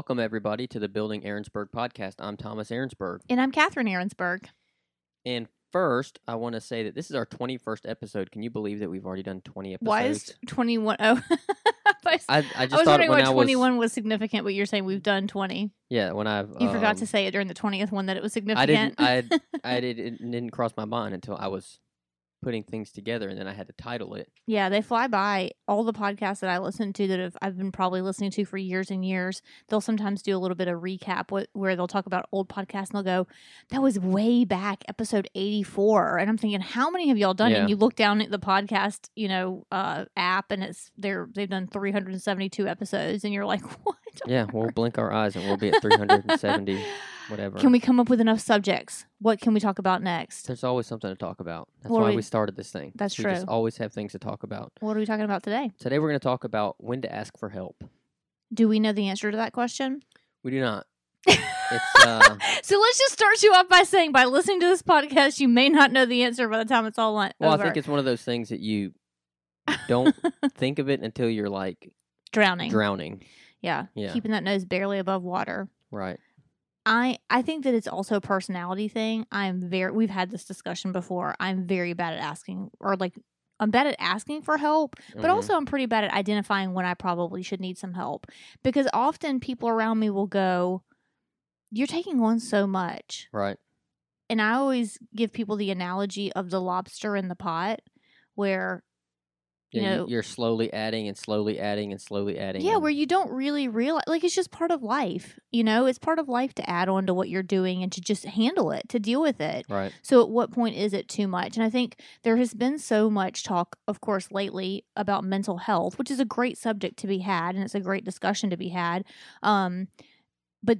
Welcome, everybody, to the Building Arensberg podcast. I'm Thomas Arensberg. And I'm Catherine Arensberg. And first, I want to say that this is our 21st episode. Can you believe that we've already done 20 episodes? Why is 21? Oh, I just thought when I was wondering why 21 was significant, but you're saying we've done 20. Yeah, when I've... You forgot to say it during the 20th one that it was significant. It didn't cross my mind until I was putting things together, and then I had to title it. Yeah, they fly by. All the podcasts that I listen to that I've been probably listening to for years and years, they'll sometimes do a little bit of recap where they'll talk about old podcasts, and they'll go, that was way back, episode 84. And I'm thinking, how many have y'all done? Yeah. And you look down at the podcast, app, and they've done 372 episodes, and you're like, what? Yeah, we'll blink our eyes, and we'll be at 370. Whatever. Can we come up with enough subjects? What can we talk about next? There's always something to talk about. That's why we started this thing. That's true. We just always have things to talk about. What are we talking about today? Today we're going to talk about when to ask for help. Do we know the answer to that question? We do not. So let's just start you off by saying, by listening to this podcast, you may not know the answer by the time it's all over. Well, I think it's one of those things that you don't think of it until you're like... Drowning. Yeah. Keeping that nose barely above water. Right. I think that it's also a personality thing. We've had this discussion before. I'm very bad at asking, or like I'm bad at asking for help, but also I'm pretty bad at identifying when I probably should need some help, because often people around me will go, you're taking on so much. Right. And I always give people the analogy of the lobster in the pot where... you're slowly adding and slowly adding and slowly adding. Yeah, where you don't really realize, like, it's just part of life, it's part of life to add on to what you're doing and to just handle it, to deal with it. Right. So at what point is it too much? And I think there has been so much talk, of course, lately about mental health, which is a great subject to be had, and it's a great discussion to be had. But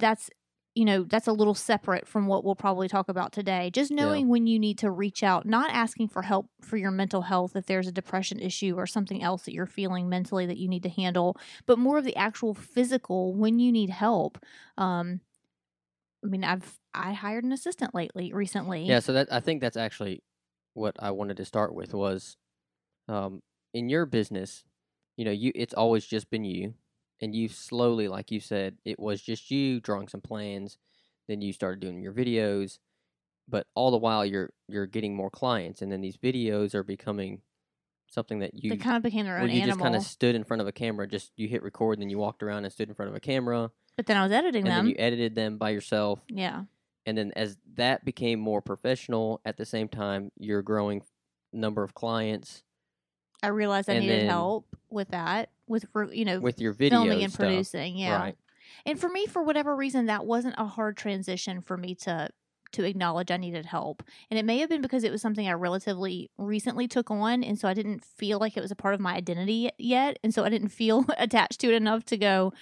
that's a little separate from what we'll probably talk about today. Just knowing when you need to reach out, not asking for help for your mental health if there's a depression issue or something else that you're feeling mentally that you need to handle, but more of the actual physical when you need help. I hired an assistant recently. Yeah, so I think that's actually what I wanted to start with was in your business, it's always just been you. And you slowly, like you said, it was just you drawing some plans. Then you started doing your videos, but all the while you're getting more clients, and then these videos are becoming something that you... They kind of became their own animal. You just kind of stood in front of a camera. Just you hit record, and then you walked around and stood in front of a camera. But then I was editing them. And then you edited them by yourself. Yeah. And then as that became more professional, at the same time you're growing number of clients. I realized I needed help with that, with your video filming and stuff. Producing, yeah. Right. And for me, for whatever reason, that wasn't a hard transition for me to acknowledge I needed help. And it may have been because it was something I relatively recently took on, and so I didn't feel like it was a part of my identity yet, and so I didn't feel attached to it enough to go,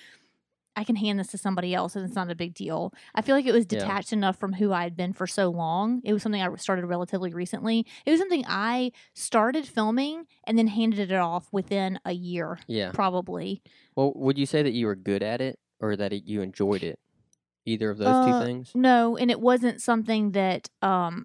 I can hand this to somebody else and it's not a big deal. I feel like it was detached enough from who I had been for so long. It was something I started relatively recently. It was something I started filming and then handed it off within a year, probably. Well, would you say that you were good at it or that you enjoyed it? Either of those two things? No, and it wasn't something that that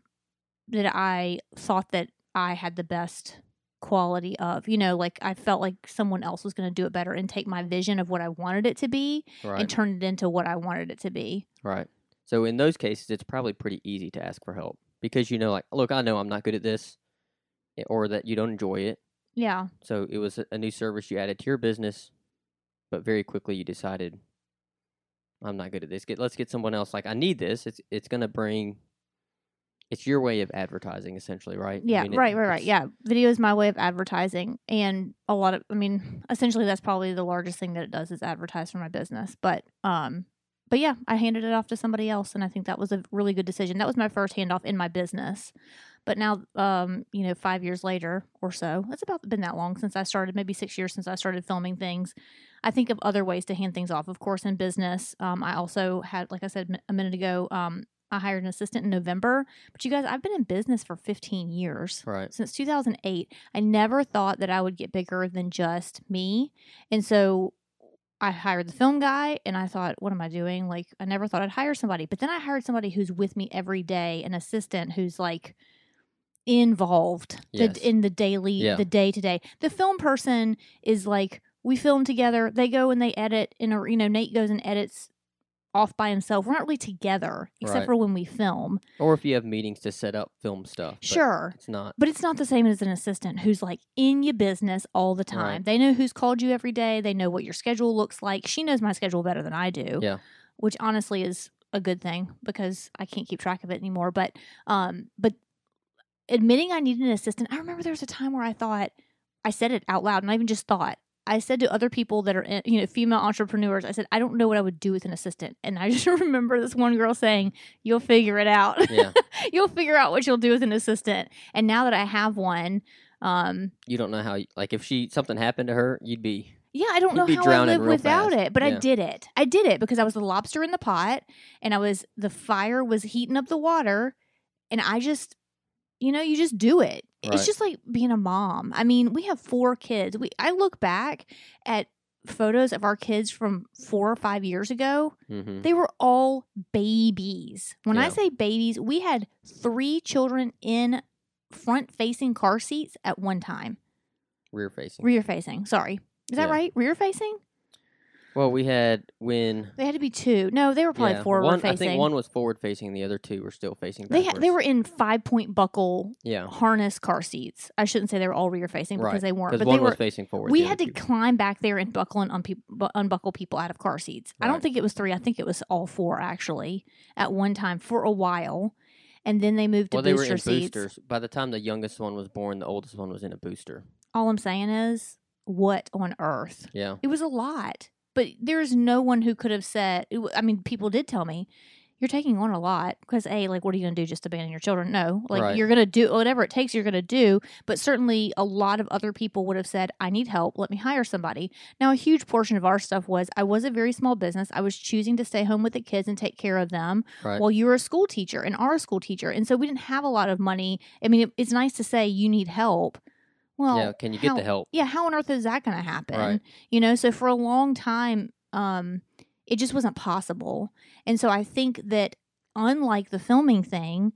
I thought that I had the best quality of, like I felt like someone else was going to do it better and take my vision of what I wanted it to be and turn it into what I wanted it to be. Right. So in those cases, it's probably pretty easy to ask for help because, like, look, I know I'm not good at this or that you don't enjoy it. Yeah. So it was a new service you added to your business, but very quickly you decided I'm not good at this. Let's get someone else. Like, I need this. It's going to bring... It's your way of advertising, essentially, right? Yeah, right. Yeah, video is my way of advertising, and essentially, that's probably the largest thing that it does is advertise for my business. But yeah, I handed it off to somebody else, and I think that was a really good decision. That was my first handoff in my business. But now, 5 years later or so, it's about been that long since I started. Maybe 6 years since I started filming things. I think of other ways to hand things off. Of course, in business, I also had, like I said a minute ago, I hired an assistant in November, but you guys, I've been in business for 15 years. Right. Since 2008. I never thought that I would get bigger than just me. And so I hired the film guy and I thought, what am I doing? Like, I never thought I'd hire somebody, but then I hired somebody who's with me every day, an assistant who's like involved in the daily, the day to day. The film person is like, we film together, they go and they edit, and Nate goes and edits off by himself. We're not really together except for when we film. Or if you have meetings to set up film stuff. Sure. It's not. But it's not the same as an assistant who's like in your business all the time. Right. They know who's called you every day. They know what your schedule looks like. She knows my schedule better than I do. Yeah. Which honestly is a good thing because I can't keep track of it anymore. But admitting I needed an assistant, I remember there was a time where I thought, I said it out loud, not even just thought. I said to other people that are, you know, female entrepreneurs, I said, I don't know what I would do with an assistant. And I just remember this one girl saying, you'll figure it out. Yeah. You'll figure out what you'll do with an assistant. And now that I have one. You don't know how, like if something happened to her, you'd be. Yeah, I don't know how I lived without it, but yeah. I did it. I did it because I was the lobster in the pot and the fire was heating up the water. And I just, you know, you just do it. Right. It's just like being a mom. I mean, we have 4 kids. I look back at photos of our kids from 4 or 5 years ago. Mm-hmm. They were all babies. When I say babies, we had 3 children in front-facing car seats at one time. Rear-facing. Rear-facing. Sorry. Is that right? Rear-facing? Well, we had They had to be 2. No, they were probably forward-facing. I think 1 was forward-facing, and the other 2 were still facing backwards. They were in 5-point buckle harness car seats. I shouldn't say they were all rear-facing because they weren't. Because one was facing forward. We had to climb back there and buckle and unbuckle people out of car seats. Right. I don't think it was 3. I think it was all 4, actually, at one time for a while. And then they moved to booster seats. Well, they were in boosters. By the time the youngest one was born, the oldest one was in a booster. All I'm saying is, what on earth? Yeah. It was a lot. But there's no one who could have said, I mean, people did tell me, you're taking on a lot because, A, like, what are you going to do, just abandon your children? No. Like, you're going to do whatever it takes you're going to do. But certainly a lot of other people would have said, I need help. Let me hire somebody. Now, a huge portion of our stuff was I was a very small business. I was choosing to stay home with the kids and take care of them while you were a school teacher and are a school teacher. And so we didn't have a lot of money. I mean, it's nice to say you need help. Well, can you get the help? Yeah, how on earth is that going to happen? Right. You know, so for a long time, it just wasn't possible. And so I think that unlike the filming thing,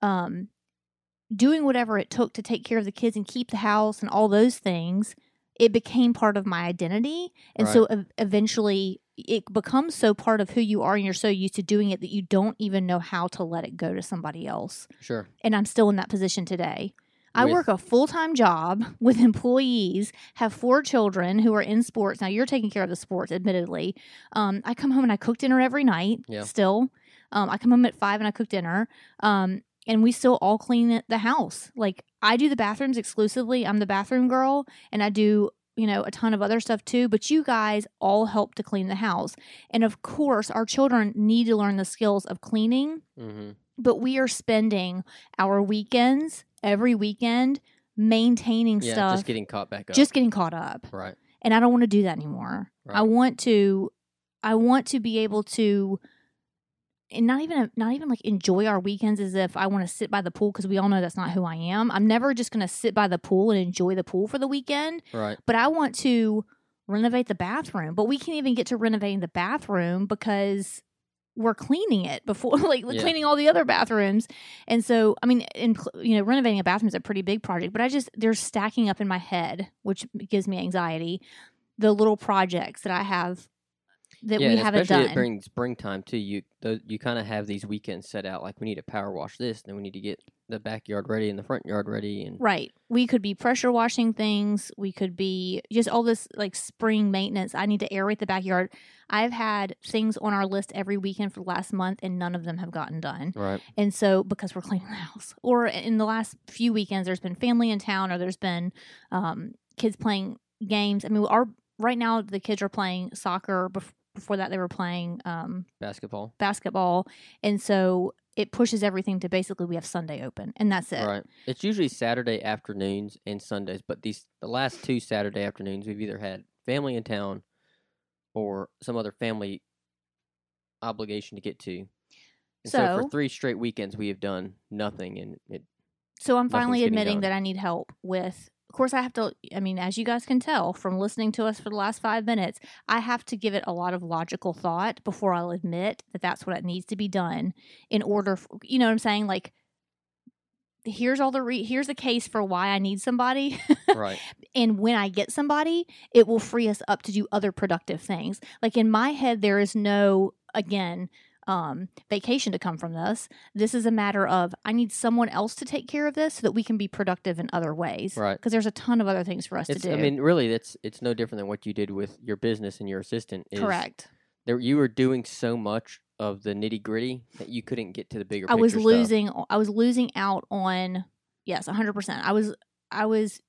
doing whatever it took to take care of the kids and keep the house and all those things, it became part of my identity. And so eventually it becomes so part of who you are and you're so used to doing it that you don't even know how to let it go to somebody else. Sure. And I'm still in that position today. I work a full-time job with employees, have 4 children who are in sports. Now, you're taking care of the sports, admittedly. I come home and I cook dinner every night still. I come home at 5 and I cook dinner. And we still all clean the house. Like, I do the bathrooms exclusively. I'm the bathroom girl. And I do, you know, a ton of other stuff too. But you guys all help to clean the house. And, of course, our children need to learn the skills of cleaning. Mm-hmm. But we are spending our weekends every weekend maintaining stuff. Just getting caught back up. Just getting caught up. Right. And I don't want to do that anymore. Right. I want to be able to and not even like enjoy our weekends as if I want to sit by the pool because we all know that's not who I am. I'm never just going to sit by the pool and enjoy the pool for the weekend. Right. But I want to renovate the bathroom. But we can't even get to renovating the bathroom because we're cleaning it before, like cleaning all the other bathrooms. And so, I mean, you know, renovating a bathroom is a pretty big project, but they're stacking up in my head, which gives me anxiety, the little projects that I have that we haven't done. Yeah, especially during springtime too, you kind of have these weekends set out, like we need to power wash this, then we need to get the backyard ready and the front yard ready. And right. We could be pressure washing things. We could be just all this like spring maintenance. I need to aerate the backyard. I've had things on our list every weekend for the last month and none of them have gotten done. Right. And so because we're cleaning the house, or in the last few weekends, there's been family in town or there's been kids playing games. I mean, right now the kids are playing soccer. Before that, they were playing basketball. And so it pushes everything to basically we have Sunday open, and that's it. Right. It's usually Saturday afternoons and Sundays, but the last 2 Saturday afternoons, we've either had family in town or some other family obligation to get to. And so for 3 straight weekends, we have done nothing. So I'm finally admitting that I need help with. Of course, I have to, I mean, as you guys can tell from listening to us for the last 5 minutes, I have to give it a lot of logical thought before I'll admit that that's what needs to be done in order, you know what I'm saying? Like, here's the case for why I need somebody. Right. And when I get somebody, it will free us up to do other productive things. Like in my head, there is no again, vacation to come from this. This is a matter of, I need someone else to take care of this so that we can be productive in other ways. Right. Because there's a ton of other things for us to do. I mean, really, it's no different than what you did with your business and your assistant. Correct. There, you were doing so much of the nitty gritty that you couldn't get to the bigger picture. I was losing out on, yes, 100%. I was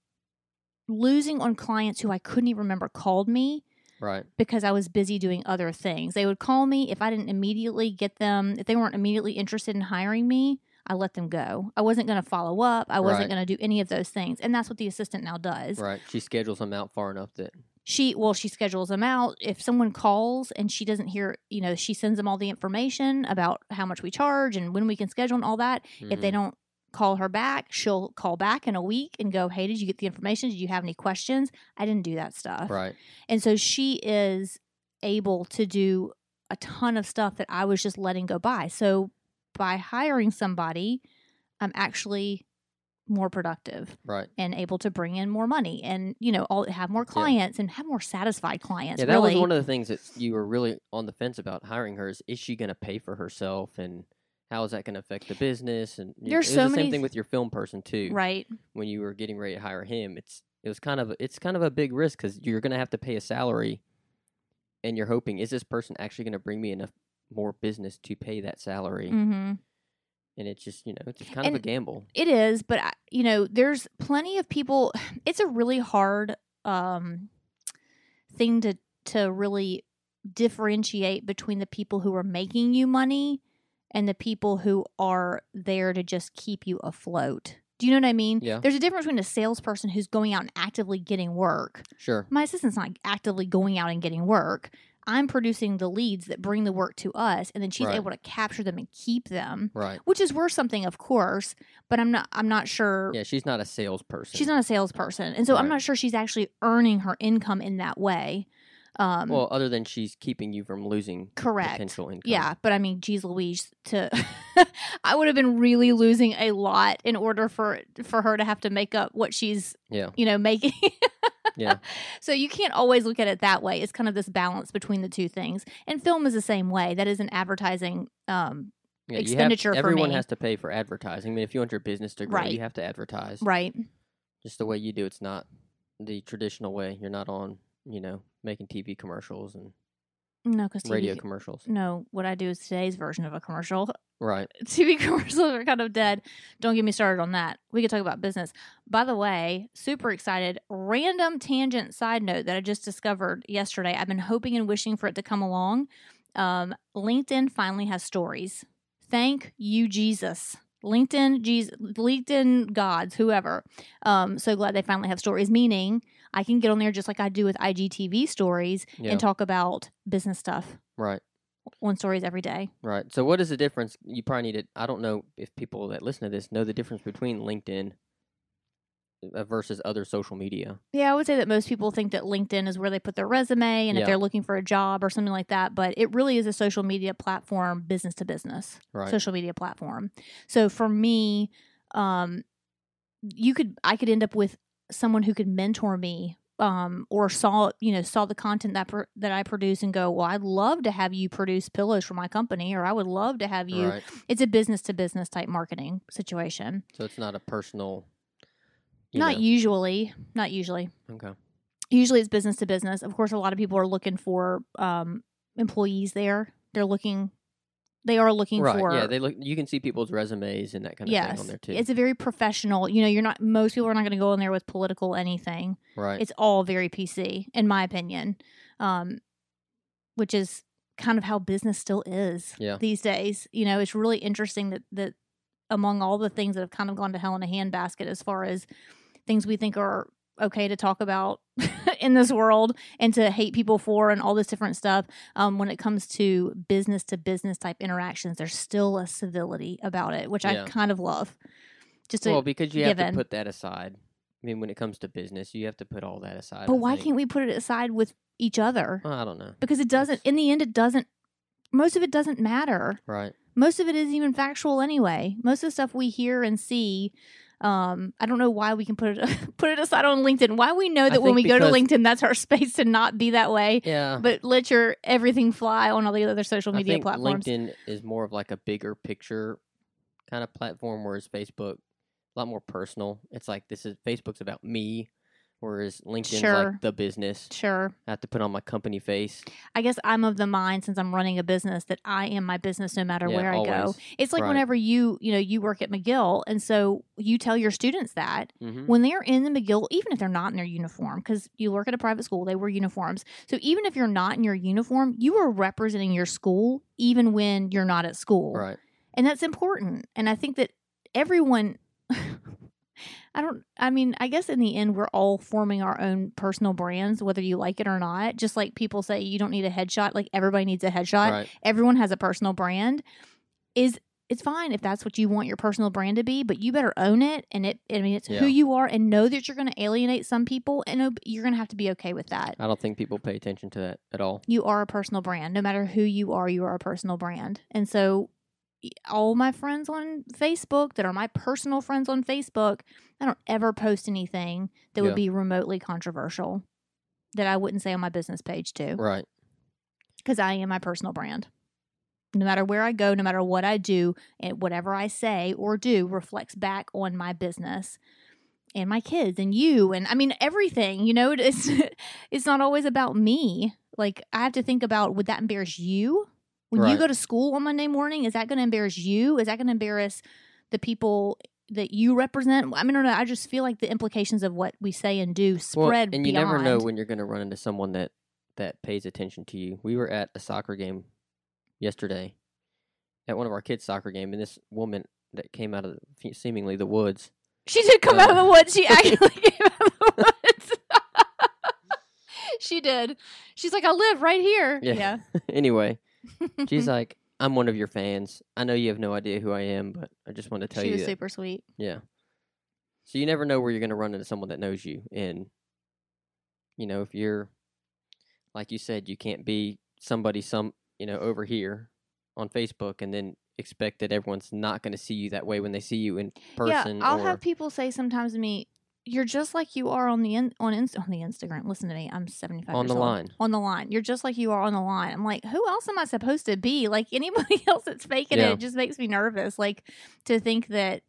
losing on clients who I couldn't even remember called me. Right. Because I was busy doing other things. They would call me if I didn't immediately get them. If they weren't immediately interested in hiring me, I let them go. I wasn't going to follow up. I wasn't going to do any of those things. And that's what the assistant now does. Right. She schedules them out far enough that... She schedules them out. If someone calls and she doesn't hear, she sends them all the information about how much we charge and when we can schedule and all that. Mm-hmm. If they don't call her back, she'll call back in a week and go, hey, did you get the information? Did you have any questions? I didn't do that stuff. Right. And so she is able to do a ton of stuff that I was just letting go by. So by hiring somebody, I'm actually more productive. Right. And able to bring in more money and, have more clients and have more satisfied clients. Yeah, that was one of the things that you were really on the fence about hiring her is she going to pay for herself and... how is that going to affect the business? And same thing with your film person too, right? When you were getting ready to hire him, it's kind of a big risk because you're going to have to pay a salary, and you're hoping, is this person actually going to bring me enough more business to pay that salary? Mm-hmm. And it's just it's kind of a gamble. It is, but there's plenty of people. It's a really hard thing to really differentiate between the people who are making you money and the people who are there to just keep you afloat. Do you know what I mean? Yeah. There's a difference between a salesperson who's going out and actively getting work. Sure. My assistant's not actively going out and getting work. I'm producing the leads that bring the work to us, and then she's able to capture them and keep them. Right. Which is worth something, of course, but I'm not sure. Yeah, she's not a salesperson. She's not a salesperson. And so I'm not sure she's actually earning her income in that way. Other than she's keeping you from losing potential income. Yeah, but I mean, geez Louise, I would have been really losing a lot in order for her to have to make up what she's, making. Yeah. So you can't always look at it that way. It's kind of this balance between the two things. And film is the same way. That is an advertising expenditure for me. Everyone has to pay for advertising. I mean, if you want your business to grow, you have to advertise. Right. Just the way you do, it's not the traditional way. You're not on... making TV commercials and radio commercials. No, what I do is today's version of a commercial. Right. TV commercials are kind of dead. Don't get me started on that. We could talk about business. By the way, super excited. Random tangent side note that I just discovered yesterday. I've been hoping and wishing for it to come along. LinkedIn finally has stories. Thank you, Jesus. LinkedIn gods, whoever. So glad they finally have stories, meaning I can get on there just like I do with IGTV stories and talk about business stuff. Right. On stories every day. Right. So what is the difference? You probably need to, I don't know if people that listen to this know the difference between LinkedIn versus other social media. Yeah, I would say that most people think that LinkedIn is where they put their resume and if they're looking for a job or something like that, but it really is a social media platform, business to business, social media platform. So for me, I could end up with someone who could mentor me or saw the content that I produce and go, well, I'd love to have you produce pillows for my company, or I would love to have you. Right. It's a business to business type marketing situation. So it's not a personal. Not usually. Okay. Usually it's business to business. Of course, a lot of people are looking for employees there. They are looking for... Yeah, you can see people's resumes and that kind of thing on there too. It's a very professional... most people are not going to go in there with political anything. Right. It's all very PC, in my opinion, which is kind of how business still is these days. It's really interesting that among all the things that have kind of gone to hell in a handbasket as far as things we think are okay to talk about in this world and to hate people for and all this different stuff, when it comes to business type interactions, there's still a civility about it, which I kind of love. Because you have to put that aside. I mean, when it comes to business, you have to put all that aside. But why can't we put it aside with each other? Well, I don't know. Because it doesn't, in the end, most of it doesn't matter. Right. Most of it isn't even factual anyway. Most of the stuff we hear and see, I don't know why we can put it aside on LinkedIn. Why we know that when we go to LinkedIn, that's our space to not be that way. Yeah. But let your everything fly on all the other social media platforms. LinkedIn is more of like a bigger picture kind of platform, whereas Facebook a lot more personal. It's like Facebook's about me, whereas LinkedIn's like the business. Sure. I have to put on my company face. I guess I'm of the mind, since I'm running a business, that I am my business no matter where always. I go. It's like whenever you work at McGill, and so you tell your students that when they're in the McGill, even if they're not in their uniform, because you work at a private school, they wear uniforms. So even if you're not in your uniform, you are representing your school even when you're not at school. Right. And that's important. And I think that everyone... I guess in the end, we're all forming our own personal brands, whether you like it or not. Just like people say, you don't need a headshot. Like everybody needs a headshot. Right. Everyone has a personal brand. It's fine if that's what you want your personal brand to be, but you better own it. And it's who you are, and know that you're going to alienate some people, and you're going to have to be okay with that. I don't think people pay attention to that at all. You are a personal brand. No matter who you are a personal brand. And so... all my friends on Facebook that are my personal friends on Facebook, I don't ever post anything that would be remotely controversial that I wouldn't say on my business page too. Right. Because I am my personal brand. No matter where I go, no matter what I do, and whatever I say or do reflects back on my business and my kids and you. And I mean, everything, it's not always about me. Like I have to think about, would that embarrass you? When you go to school on Monday morning, is that going to embarrass you? Is that going to embarrass the people that you represent? I mean, I don't know. I just feel like the implications of what we say and do spread and beyond. You never know when you're going to run into someone that pays attention to you. We were at a soccer game yesterday, at one of our kids' soccer game, and this woman that came out of seemingly the woods. She did come out of the woods. She actually came out of the woods. She did. She's like, I live right here. Yeah. Anyway. She's like, I'm one of your fans. I know you have no idea who I am, but I just want to tell you. She was super sweet. Yeah. So you never know where you're going to run into someone that knows you. And, if you're, like you said, you can't be somebody over here on Facebook and then expect that everyone's not going to see you that way when they see you in person. Yeah, I'll have people say sometimes to me, you're just like you are on the Instagram. Listen to me. I'm 75 on years old. On the line. You're just like you are on the line. I'm like, who else am I supposed to be? Like anybody else that's faking it just makes me nervous. Like to think that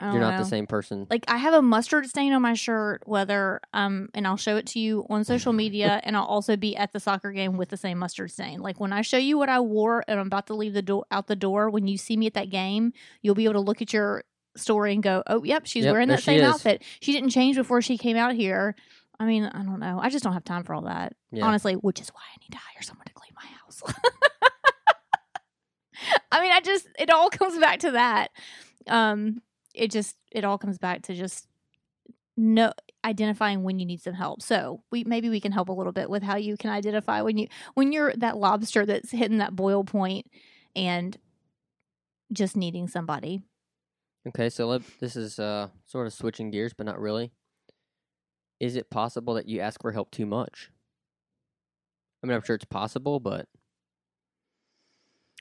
you're not the same person. Like I have a mustard stain on my shirt, whether and I'll show it to you on social media, and I'll also be at the soccer game with the same mustard stain. Like when I show you what I wore and I'm about to leave out the door, when you see me at that game, you'll be able to look at your story and go, oh, yep, she's wearing that same outfit. She didn't change before she came out here. I mean, I don't know. I just don't have time for all that, honestly, which is why I need to hire someone to clean my house. I mean, it all comes back to that. It all comes back to just identifying when you need some help. So maybe we can help a little bit with how you can identify when you're that lobster that's hitting that boil point and just needing somebody. Okay, so this is sort of switching gears, but not really. Is it possible that you ask for help too much? I mean, I'm sure it's possible, but...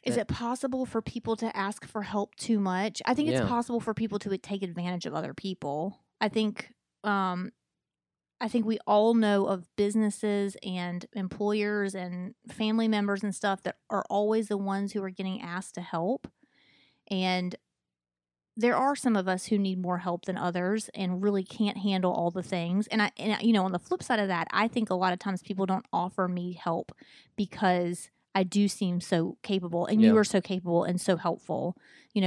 Is it possible for people to ask for help too much? I think it's possible for people to take advantage of other people. I think we all know of businesses and employers and family members and stuff that are always the ones who are getting asked to help. And... there are some of us who need more help than others and really can't handle all the things. And on the flip side of that, I think a lot of times people don't offer me help because I do seem so capable, and you are so capable and so helpful.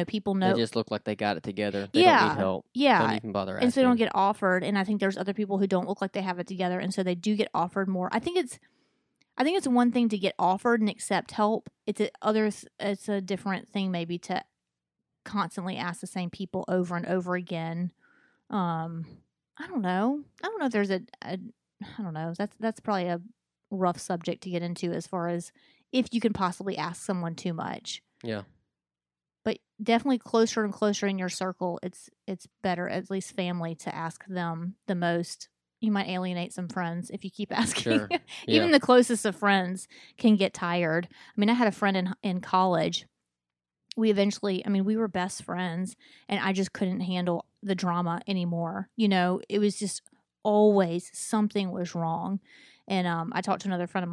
People know. They just look like they got it together. They don't need help. Yeah. Don't even bother asking. And so they don't get offered. And I think there's other people who don't look like they have it together, and so they do get offered more. I think it's one thing to get offered and accept help. It's a different thing maybe to constantly ask the same people over and over again. I don't know if there's I don't know. That's probably a rough subject to get into as far as if you can possibly ask someone too much. Yeah. But definitely closer and closer in your circle, it's better, at least family, to ask them the most. You might alienate some friends if you keep asking. Sure. Yeah. Even the closest of friends can get tired. I mean, I had a friend in college we eventually, I mean, we were best friends, and I just couldn't handle the drama anymore. You know, it was just always something was wrong. And I talked to another friend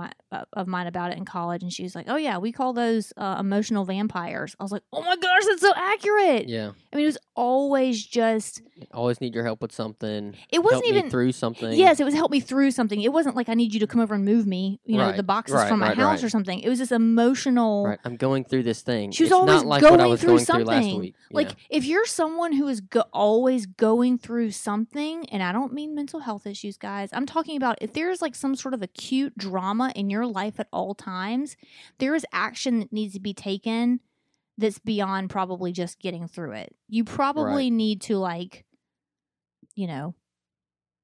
of mine about it in college, and she was like, "Oh yeah, we call those emotional vampires." I was like, "Oh my gosh, that's so accurate!" Yeah, I mean, it was always just always need your help with something. It wasn't help even me through something. Yes, it was help me through something. It wasn't like I need you to come over and move me, you know, the boxes from my house or something. It was this emotional. Right. I'm going through this thing. She was always going through something last week. Like if you're someone who is always going through something, and I don't mean mental health issues, guys. I'm talking about if there's like some sort of acute drama in your life at all times, there is action that needs to be taken that's beyond probably just getting through it. You probably need to, like, you know,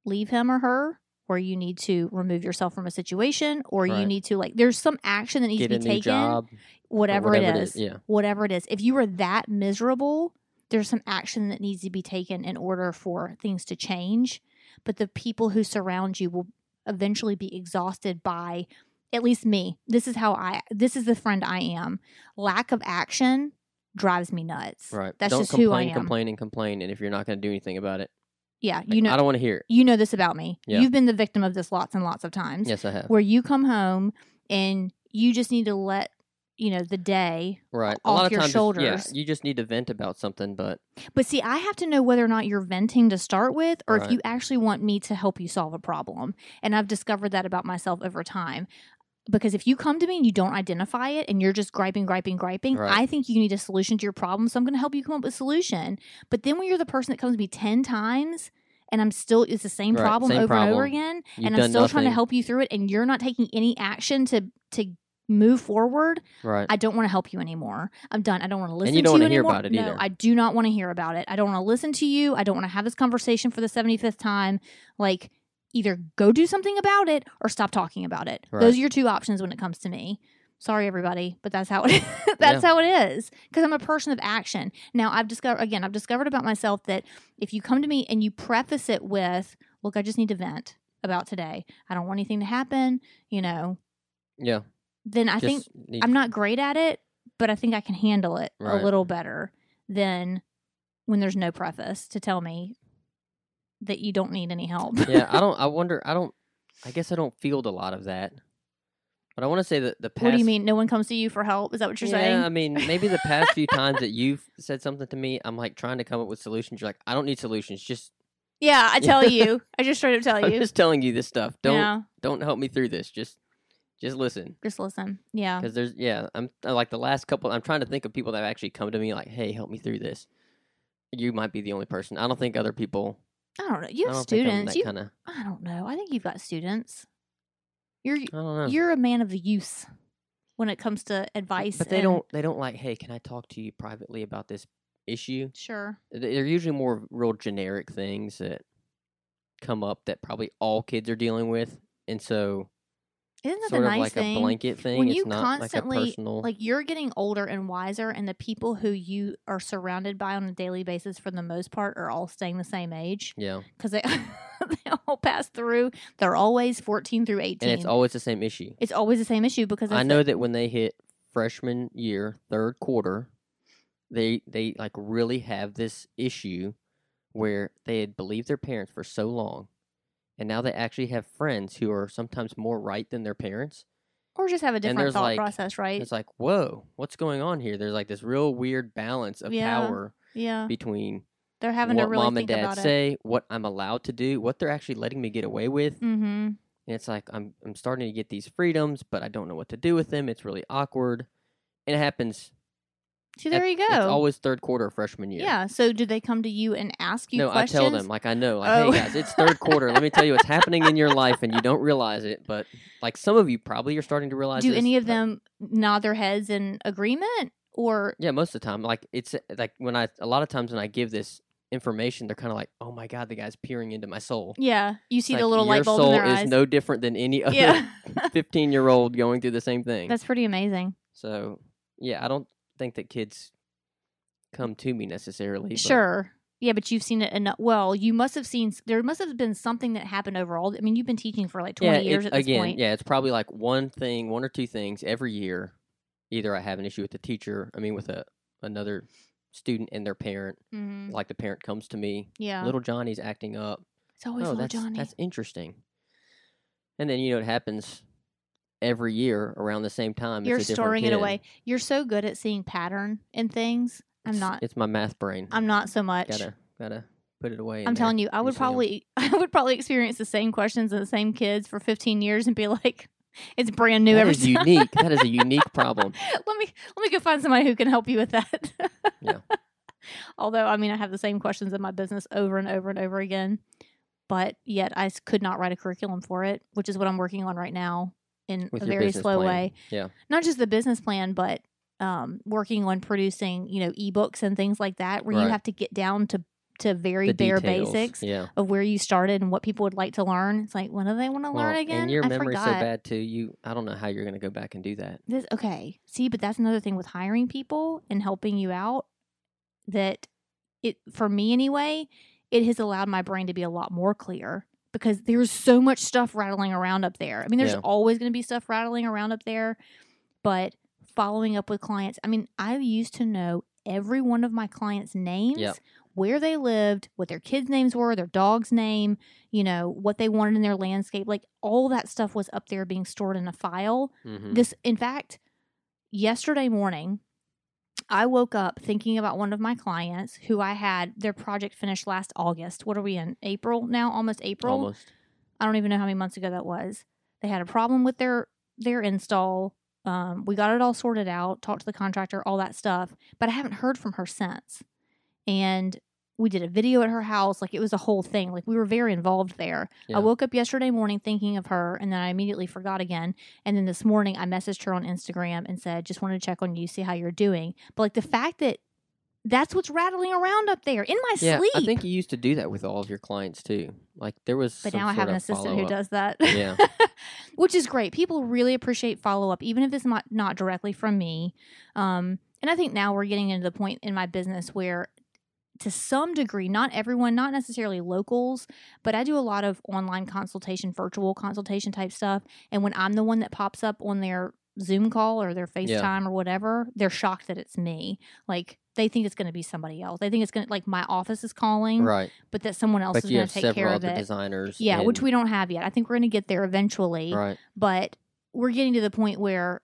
leave him or her, or you need to remove yourself from a situation, or you need to, like, there's some action that needs to be taken. Job, whatever it is. Yeah. Whatever it is. If you are that miserable, there's some action that needs to be taken in order for things to change. But the people who surround you will eventually be exhausted by, at least me. This is the friend I am. Lack of action drives me nuts. Right. That's just who I am. Complain. And if you're not going to do anything about it. Yeah. Like, you know, I don't want to hear it. You know this about me. Yeah. You've been the victim of this lots and lots of times. Yes, I have. Where you come home and you just need to let, you know, the day off your shoulders. You just need to vent about something, but see, I have to know whether or not you're venting to start with, or if you actually want me to help you solve a problem. And I've discovered that about myself over time, because if you come to me and you don't identify it and you're just griping, I think you need a solution to your problem, so I'm going to help you come up with a solution. But then when you're the person that comes to me 10 times and I'm still, it's the same problem and over again, and I'm still trying to help you through it, and you're not taking any action to move forward, I don't want to help you anymore. I'm done. I don't want to listen to you anymore. And you don't want to hear about it either. No, I do not want to hear about it. I don't want to listen to you. I don't want to have this conversation for the 75th time. Like, either go do something about it or stop talking about it. Right. Those are your two options when it comes to me. Sorry, everybody, but that's how it how it is, because I'm a person of action. Now, I've discovered about myself that if you come to me and you preface it with, look, I just need to vent about today. I don't want anything to happen, you know. Yeah. Then I'm not great at it, but I think I can handle it a little better than when there's no preface to tell me that you don't need any help. Yeah, I guess I don't field a lot of that. But I want to say that the past... What do you mean? No one comes to you for help? Is that what you're saying? Yeah, I mean, maybe the past few times that you've said something to me, I'm like trying to come up with solutions. You're like, I don't need solutions, just... Yeah, I tell you. I just straight up tell you. I'm just telling you this stuff. Don't help me through this, Just listen. Just listen. Yeah. Because there's, I'm like the last couple, I'm trying to think of people that have actually come to me like, hey, help me through this. You might be the only person. I don't think other people. I don't know. You have students. I don't know. I think you've got students. You're a man of the youth when it comes to advice. But they don't like, hey, can I talk to you privately about this issue? Sure. They're usually more real generic things that come up that probably all kids are dealing with. And so... Isn't that sort the nice like thing? A blanket thing. When you it's not constantly, like, a personal... like you're getting older and wiser, and the people who you are surrounded by on a daily basis, for the most part, are all staying the same age. Yeah, because they all pass through. They're always 14 through 18, and it's always the same issue. It's always the same issue because I know that when they hit freshman year, third quarter, they like really have this issue where they had believed their parents for so long. And now they actually have friends who are sometimes more right than their parents. Or just have a different thought process, right? It's like, whoa, what's going on here? There's like this real weird balance of power between they're having what mom and dad say, what I'm allowed to do, what they're actually letting me get away with. Mm-hmm. And it's like, I'm starting to get these freedoms, but I don't know what to do with them. It's really awkward. And it happens... See, there you go. It's always third quarter of freshman year. Yeah, so do they come to you and ask you questions? No, I tell them. Like, I know. Like, hey, guys, it's third quarter. Let me tell you what's happening in your life, and you don't realize it. But, like, some of you probably are starting to realize it. Do any of them nod their heads in agreement? Or yeah, most of the time. Like, it's like when a lot of times when I give this information, they're kind of like, oh, my God, the guy's peering into my soul. Yeah, you see like the little light bulb in their eyes. Your soul is no different than any other 15-year-old going through the same thing. That's pretty amazing. So, yeah, I don't think that kids come to me necessarily. But. Sure. Yeah, but you've seen it enough. Well, you must have seen, there must have been something that happened overall. I mean, you've been teaching for like 20 years at this point. Yeah, it's probably like one or two things every year. Either I have an issue with the teacher, I mean, with a another student and their parent. Mm-hmm. Like the parent comes to me. Yeah. Little Johnny's acting up. It's always little Johnny. That's interesting. And then, you know, it happens every year around the same time. You're storing it away. You're so good at seeing pattern in things. I'm not. It's my math brain. I'm not so much. Gotta put it away. I'm telling you, I would probably experience the same questions and the same kids for 15 years and be like, it's brand new every time. That is unique. That is a unique problem. Let me go find somebody who can help you with that. Yeah. Although, I mean, I have the same questions in my business over and over and over again, but yet I could not write a curriculum for it, which is what I'm working on right now in a very slow way. Yeah. Not just the business plan, but working on producing, you know, ebooks and things like that, where you have to get down to very bare basics of where you started and what people would like to learn. It's like, what do they want to learn again? And your memory's so bad too. I don't know how you're going to go back and do that. Okay. See, but that's another thing with hiring people and helping you out. That it, for me anyway, it has allowed my brain to be a lot more clear because there's so much stuff rattling around up there. I mean, there's always going to be stuff rattling around up there, but following up with clients. I mean, I used to know every one of my clients' names, where they lived, what their kids' names were, their dog's name, you know, what they wanted in their landscape. Like all that stuff was up there being stored in a file. Mm-hmm. In fact, yesterday morning, I woke up thinking about one of my clients who I had their project finished last August. What are we in? April now? Almost April? Almost. I don't even know how many months ago that was. They had a problem with their install. We got it all sorted out, talked to the contractor, all that stuff. But I haven't heard from her since. And we did a video at her house. Like, it was a whole thing. Like, we were very involved there. Yeah. I woke up yesterday morning thinking of her, and then I immediately forgot again. And then this morning, I messaged her on Instagram and said, just wanted to check on you, see how you're doing. But, like, the fact that that's what's rattling around up there in my sleep. I think you used to do that with all of your clients, too. Like, there was some sort of follow-up. But now I have an assistant who does that. Yeah. Which is great. People really appreciate follow-up, even if it's not directly from me. And I think now we're getting into the point in my business where, to some degree, not everyone, not necessarily locals, but I do a lot of online consultation, virtual consultation type stuff. And when I'm the one that pops up on their Zoom call or their FaceTime or whatever, they're shocked that it's me. Like, they think it's going to be somebody else. They think it's going to, like, my office is calling, right? But that someone else is going to take care of it. Designers, which we don't have yet. I think we're going to get there eventually, right? But we're getting to the point where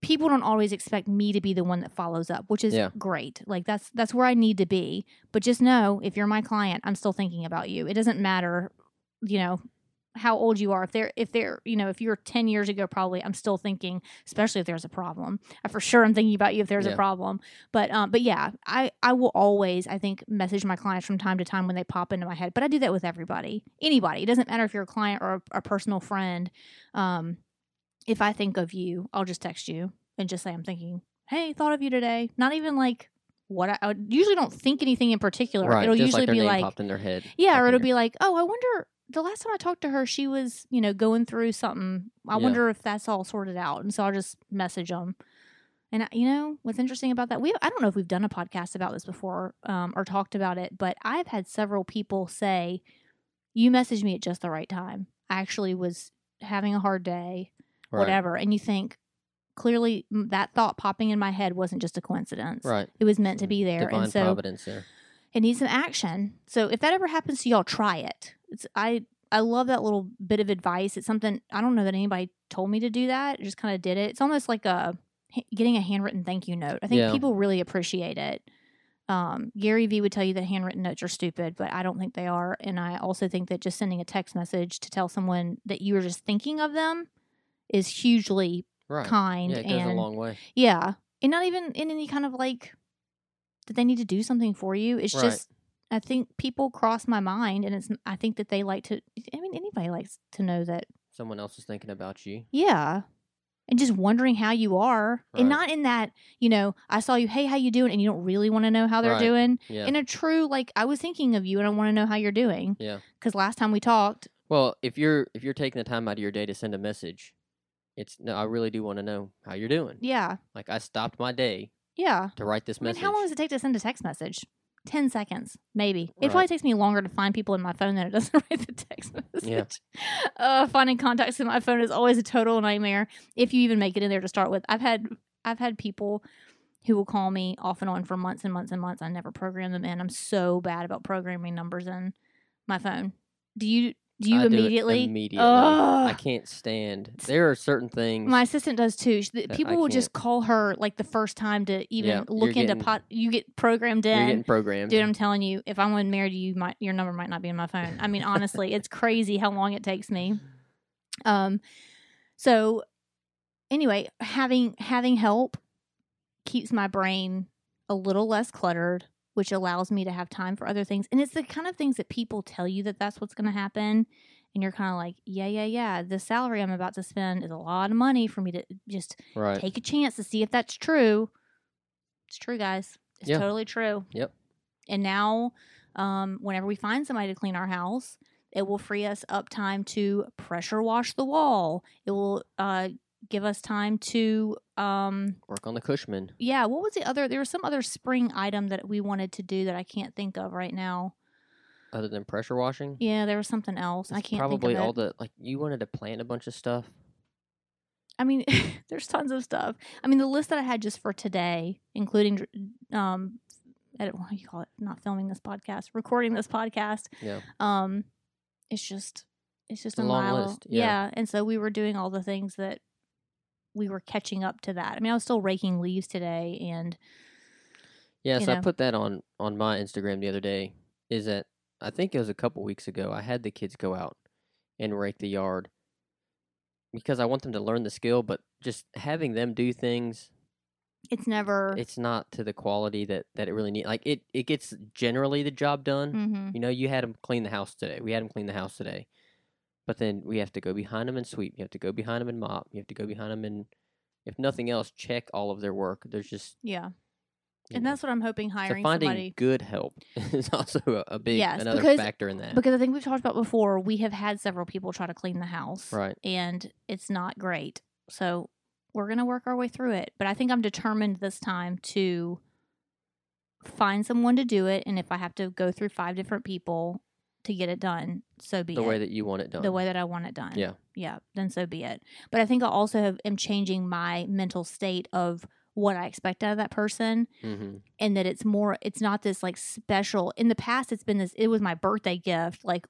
people don't always expect me to be the one that follows up, which is great. Like, that's where I need to be. But just know, if you're my client, I'm still thinking about you. It doesn't matter, you know, how old you are. If they're, you know, if you're 10 years ago, probably I'm still thinking, especially if there's a problem. I for sure am thinking about you if there's a problem. But yeah, I will always, I think, message my clients from time to time when they pop into my head. But I do that with everybody, anybody. It doesn't matter if you're a client or a personal friend. If I think of you, I'll just text you and just say, I'm thinking, hey, thought of you today. Not even like what I usually don't think anything in particular. Right, it'll usually be like, popped in their head. Yeah, or it'll be like, oh, I wonder, the last time I talked to her, she was, you know, going through something. I wonder if that's all sorted out. And so I'll just message them. And, you know, what's interesting about that, I don't know if we've done a podcast about this before or talked about it, but I've had several people say, you messaged me at just the right time. I actually was having a hard day. Whatever. And you think, clearly that thought popping in my head wasn't just a coincidence. Right. It was meant to be there. Divine providence there. It needs some action. So if that ever happens to y'all, try it. I love that little bit of advice. It's something, I don't know that anybody told me to do that. I just kind of did it. It's almost like getting a handwritten thank you note. I think people really appreciate it. Gary V would tell you that handwritten notes are stupid, but I don't think they are. And I also think that just sending a text message to tell someone that you were just thinking of them is hugely kind. Yeah, it goes a long way. Yeah. And not even in any kind of like, did they need to do something for you? It's just, I think people cross my mind and I think that they like to, I mean, anybody likes to know that someone else is thinking about you. Yeah. And just wondering how you are. Right. And not in that, you know, I saw you, hey, how you doing? And you don't really want to know how they're doing. Yeah. In a true, like, I was thinking of you and I want to know how you're doing. Yeah. Because last time we talked. Well, if you're taking the time out of your day to send a message, I really do want to know how you're doing. Yeah. Like, I stopped my day to write this message. I mean, how long does it take to send a text message? 10 seconds, maybe. It probably takes me longer to find people in my phone than it does to write the text message. Yeah. Finding contacts in my phone is always a total nightmare, if you even make it in there to start with. I've had people who will call me off and on for months and months and months. I never program them in. I'm so bad about programming numbers in my phone. Do you immediately? Immediately. I can't stand. There are certain things. My assistant does too. People will just call her like the first time to even look into pot. You get programmed in. You're getting programmed. Dude, I'm telling you, if I wasn't married to you, your number might not be in my phone. I mean, honestly, it's crazy how long it takes me. So anyway, having help keeps my brain a little less cluttered, which allows me to have time for other things. And it's the kind of things that people tell you that that's what's going to happen. And you're kind of like, yeah. The salary I'm about to spend is a lot of money for me to just take a chance to see if that's true. It's true, guys. It's totally true. Yep. And now whenever we find somebody to clean our house, it will free us up time to pressure wash the wall. It will give us time to work on the Cushman. Yeah, what was the other? There was some other spring item that we wanted to do that I can't think of right now. Other than pressure washing? Yeah, there was something else. I can't think of it. All the you wanted to plant a bunch of stuff. I mean, there's tons of stuff. I mean, the list that I had just for today, including what do you call it? Not filming this podcast, recording this podcast. Yeah. It's just a long list. Yeah, and so we were doing all the things that we were catching up to that. I mean, I was still raking leaves today, and I put that on my Instagram the other day. Is that I think it was a couple weeks ago. I had the kids go out and rake the yard because I want them to learn the skill. But just having them do things, it's not to the quality that it really needs. Like it gets generally the job done. Mm-hmm. You know, you had them clean the house today. We had them clean the house today. But then we have to go behind them and sweep. You have to go behind them and mop. You have to go behind them and, if nothing else, check all of their work. There's just... Yeah. And that's what I'm hoping finding good help is also a big factor in that. Because I think we've talked about before, we have had several people try to clean the house. Right. And it's not great. So we're going to work our way through it. But I think I'm determined this time to find someone to do it. And if I have to go through 5 different people to get it done, so be it. The way that you want it done. The way that I want it done. Yeah. Yeah, then so be it. But I think I also am changing my mental state of what I expect out of that person, mm-hmm. and that it's not this like special. In the past, it was my birthday gift, like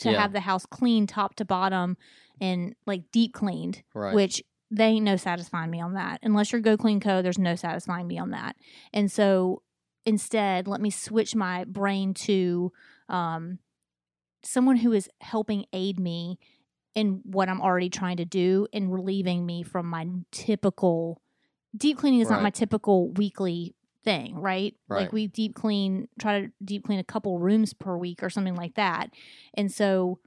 to have the house clean top to bottom and like deep cleaned, which they ain't no satisfying me on that. Unless you're Go Clean Co., there's no satisfying me on that. And so instead, let me switch my brain to, someone who is helping aid me in what I'm already trying to do and relieving me from my typical deep cleaning is not my typical weekly thing, right? Like we try to deep clean a couple rooms per week or something like that. And so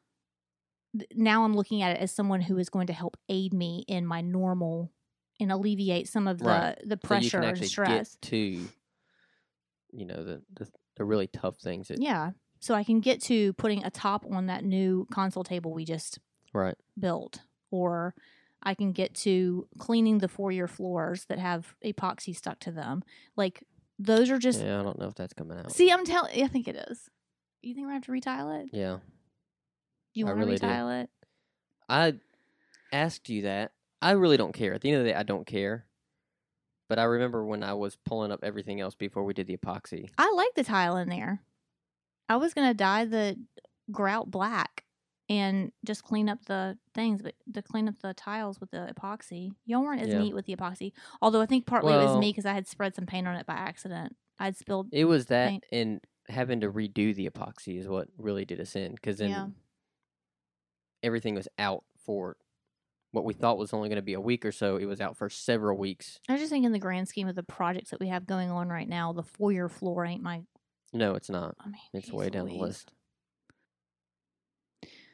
now I'm looking at it as someone who is going to help aid me in my normal and alleviate some of the pressure so you can actually and stress get to, you know, the really tough things that So I can get to putting a top on that new console table we just built. Or I can get to cleaning the foyer floors that have epoxy stuck to them. Like, those are just... Yeah, I don't know if that's coming out. See, I think it is. You think we're going to have to retile it? Yeah. You want to retile it? I asked you that. I really don't care. At the end of the day, I don't care. But I remember when I was pulling up everything else before we did the epoxy. I like the tile in there. I was going to dye the grout black and just clean up the things, but to clean up the tiles with the epoxy. Y'all weren't as neat with the epoxy. Although I think partly it was me because I had spread some paint on it by accident. I'd spilled It was that paint. And having to redo the epoxy is what really did us in. Because then everything was out for what we thought was only going to be a week or so. It was out for several weeks. I just think in the grand scheme of the projects that we have going on right now, the foyer floor ain't my... No, it's not. I mean, it's way down the list.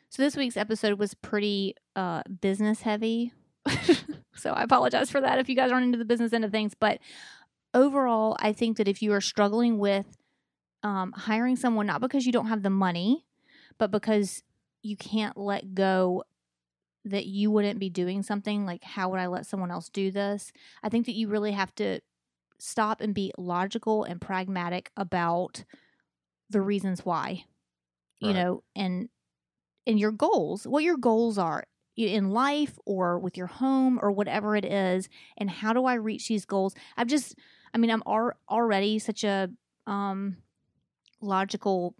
So this week's episode was pretty business heavy. So I apologize for that if you guys aren't into the business end of things. But overall, I think that if you are struggling with hiring someone, not because you don't have the money, but because you can't let go that you wouldn't be doing something, like how would I let someone else do this? I think that you really have to stop and be logical and pragmatic about the reasons why, you know, and your goals, what your goals are in life or with your home or whatever it is. And how do I reach these goals? I've just, I mean, I'm already such a logical,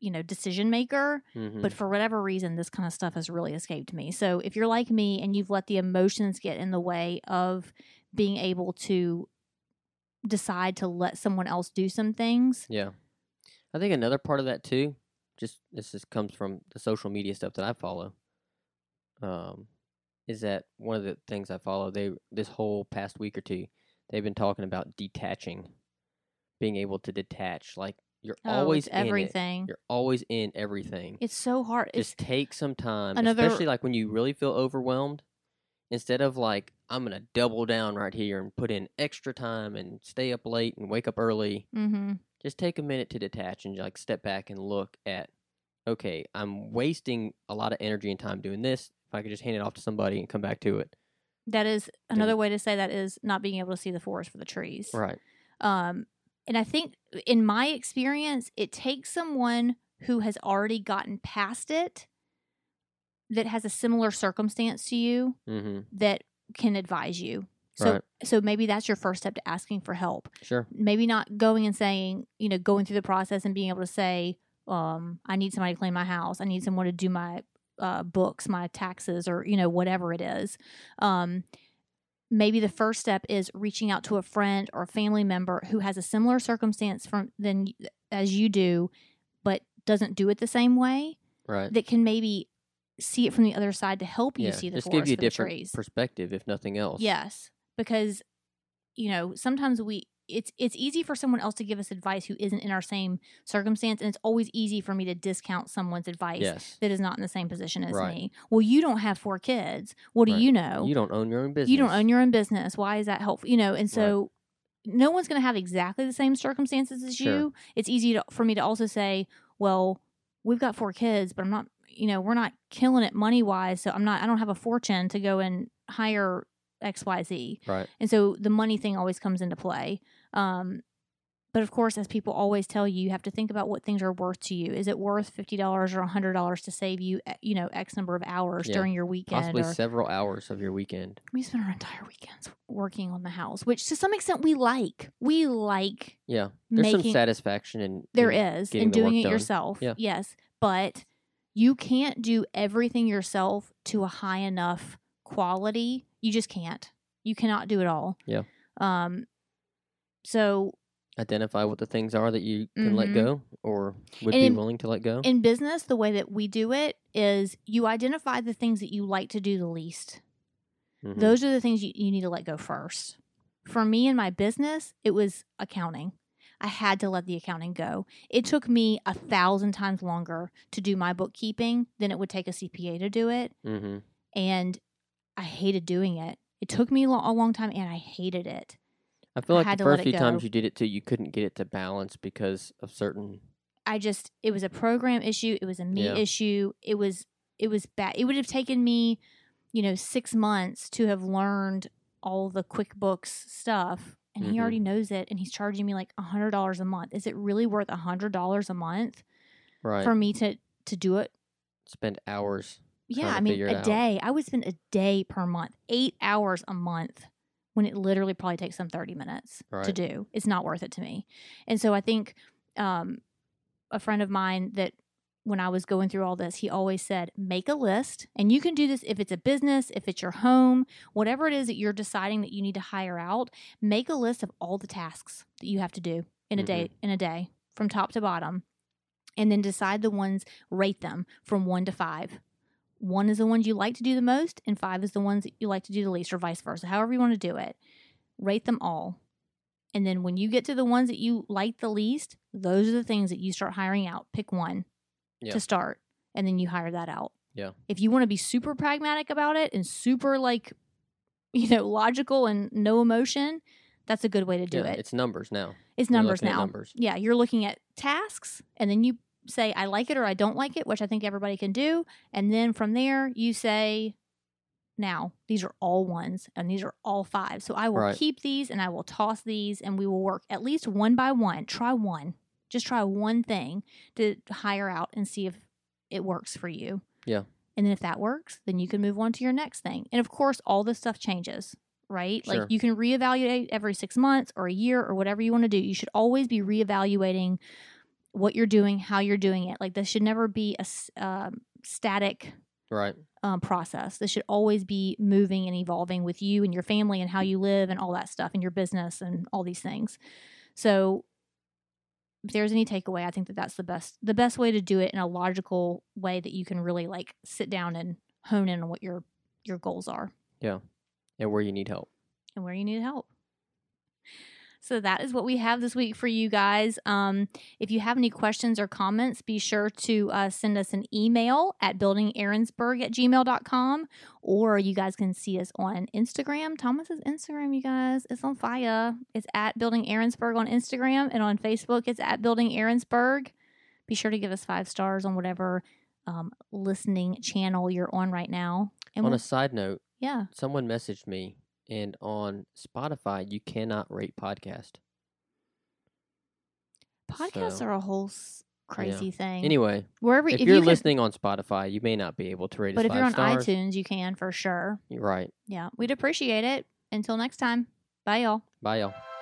you know, decision maker, mm-hmm. but for whatever reason, this kind of stuff has really escaped me. So if you're like me and you've let the emotions get in the way of being able to decide to let someone else do some things. Yeah. I think another part of that too, this comes from the social media stuff that I follow, is that one of the things I follow, this whole past week or two, they've been talking about detaching, being able to detach. Like you're always in everything. You're always in everything. It's so hard. Just take some time, especially like when you really feel overwhelmed. Instead of like, I'm going to double down right here and put in extra time and stay up late and wake up early. Mm-hmm. Just take a minute to detach and like step back and look at, okay, I'm wasting a lot of energy and time doing this. If I could just hand it off to somebody and come back to it. That is another way to say that is not being able to see the forest for the trees. Right. And I think in my experience, it takes someone who has already gotten past it, that has a similar circumstance to you, mm-hmm. that can advise you. So right. So maybe that's your first step to asking for help. Sure. Maybe not going and saying, you know, going through the process and being able to say, I need somebody to clean my house. I need someone to do my books, my taxes, or, you know, whatever it is. Maybe the first step is reaching out to a friend or a family member who has a similar circumstance as you do, but doesn't do it the same way. Right. That can maybe see it from the other side to help you see the forest for the trees. Just give you a different perspective, if nothing else. Yes, because, you know, sometimes it's easy for someone else to give us advice who isn't in our same circumstance, and it's always easy for me to discount someone's advice that is not in the same position as me. Well, you don't have 4 kids. What do you know? You don't own your own business. You don't own your own business. Why is that helpful? You know, and so no one's going to have exactly the same circumstances as you. It's easy for me to also say, well, we've got 4 kids, but I'm not, you know, we're not killing it money-wise, so I don't have a fortune to go and hire XYZ. Right. And so the money thing always comes into play. But of course, as people always tell you, you have to think about what things are worth to you. Is it worth $50 or $100 to save you, you know, X number of hours during your weekend? Possibly several hours of your weekend. We spend our entire weekends working on the house, which to some extent we like. We like there's some satisfaction in doing it done. Yourself. Yeah. Yes. But you can't do everything yourself to a high enough quality. You just can't. You cannot do it all. Yeah. So identify what the things are that you can let go or would be willing to let go. In business, the way that we do it is you identify the things that you like to do the least. Mm-hmm. Those are the things you need to let go first. For me in my business, it was accounting. I had to let the accounting go. It took me 1,000 times longer to do my bookkeeping than it would take a CPA to do it. Mm-hmm. And I hated doing it. It took me a long time, and I hated it. I feel like the first few times you did it too, you couldn't get it to balance because of certain. It was a program issue. It was a me issue. It was bad. It would have taken me, you know, 6 months to have learned all the QuickBooks stuff. And he already knows it, and he's charging me like $100 a month. Is it really worth $100 a month for me to do it? Spend hours. Yeah, I mean, a day. I would spend a day per month, 8 hours a month, when it literally probably takes some 30 minutes to do. It's not worth it to me. And so I think a friend of mine that when I was going through all this, he always said, make a list. And you can do this if it's a business, if it's your home, whatever it is that you're deciding that you need to hire out, make a list of all the tasks that you have to do in a day, from top to bottom, and then decide the ones, rate them from 1 to 5. 1 is the ones you like to do the most, and 5 is the ones that you like to do the least, or vice versa, however you want to do it. Rate them all. And then when you get to the ones that you like the least, those are the things that you start hiring out. Pick 1. To start, and then you hire that out. Yeah. If you want to be super pragmatic about it and super like, you know, logical and no emotion, that's a good way to do it. It's numbers now. Yeah, you're looking at tasks, and then you say, I like it or I don't like it, which I think everybody can do. And then from there, you say, now, these are all 1s, and these are all 5s. So I will keep these, and I will toss these, and we will work at least one by one. Try 1. Just try 1 thing to hire out and see if it works for you. Yeah. And then if that works, then you can move on to your next thing. And, of course, all this stuff changes. right? Sure. Like you can reevaluate every 6 months or a year or whatever you want to do. You should always be reevaluating what you're doing, how you're doing it. Like this should never be a static process. This should always be moving and evolving with you and your family and how you live and all that stuff and your business and all these things. So if there's any takeaway, I think that that's the best way to do it in a logical way that you can really like sit down and hone in on what your goals are. Yeah. And where you need help. And where you need help. So that is what we have this week for you guys. If you have any questions or comments, be sure to send us an email at buildingarensberg@gmail.com, or you guys can see us on Instagram. Thomas's Instagram, you guys, it's on fire. It's at Building Arensberg on Instagram, and on Facebook, it's at Building Arensberg. Be sure to give us 5 stars on whatever listening channel you're on right now. And on a side note, yeah, someone messaged me. And on Spotify, you cannot rate podcasts. Podcasts are a whole crazy thing. Anyway, wherever if you're listening on Spotify, you may not be able to rate us 5 stars. But if you're on iTunes, you can for sure. You're right. Yeah, we'd appreciate it. Until next time. Bye, y'all.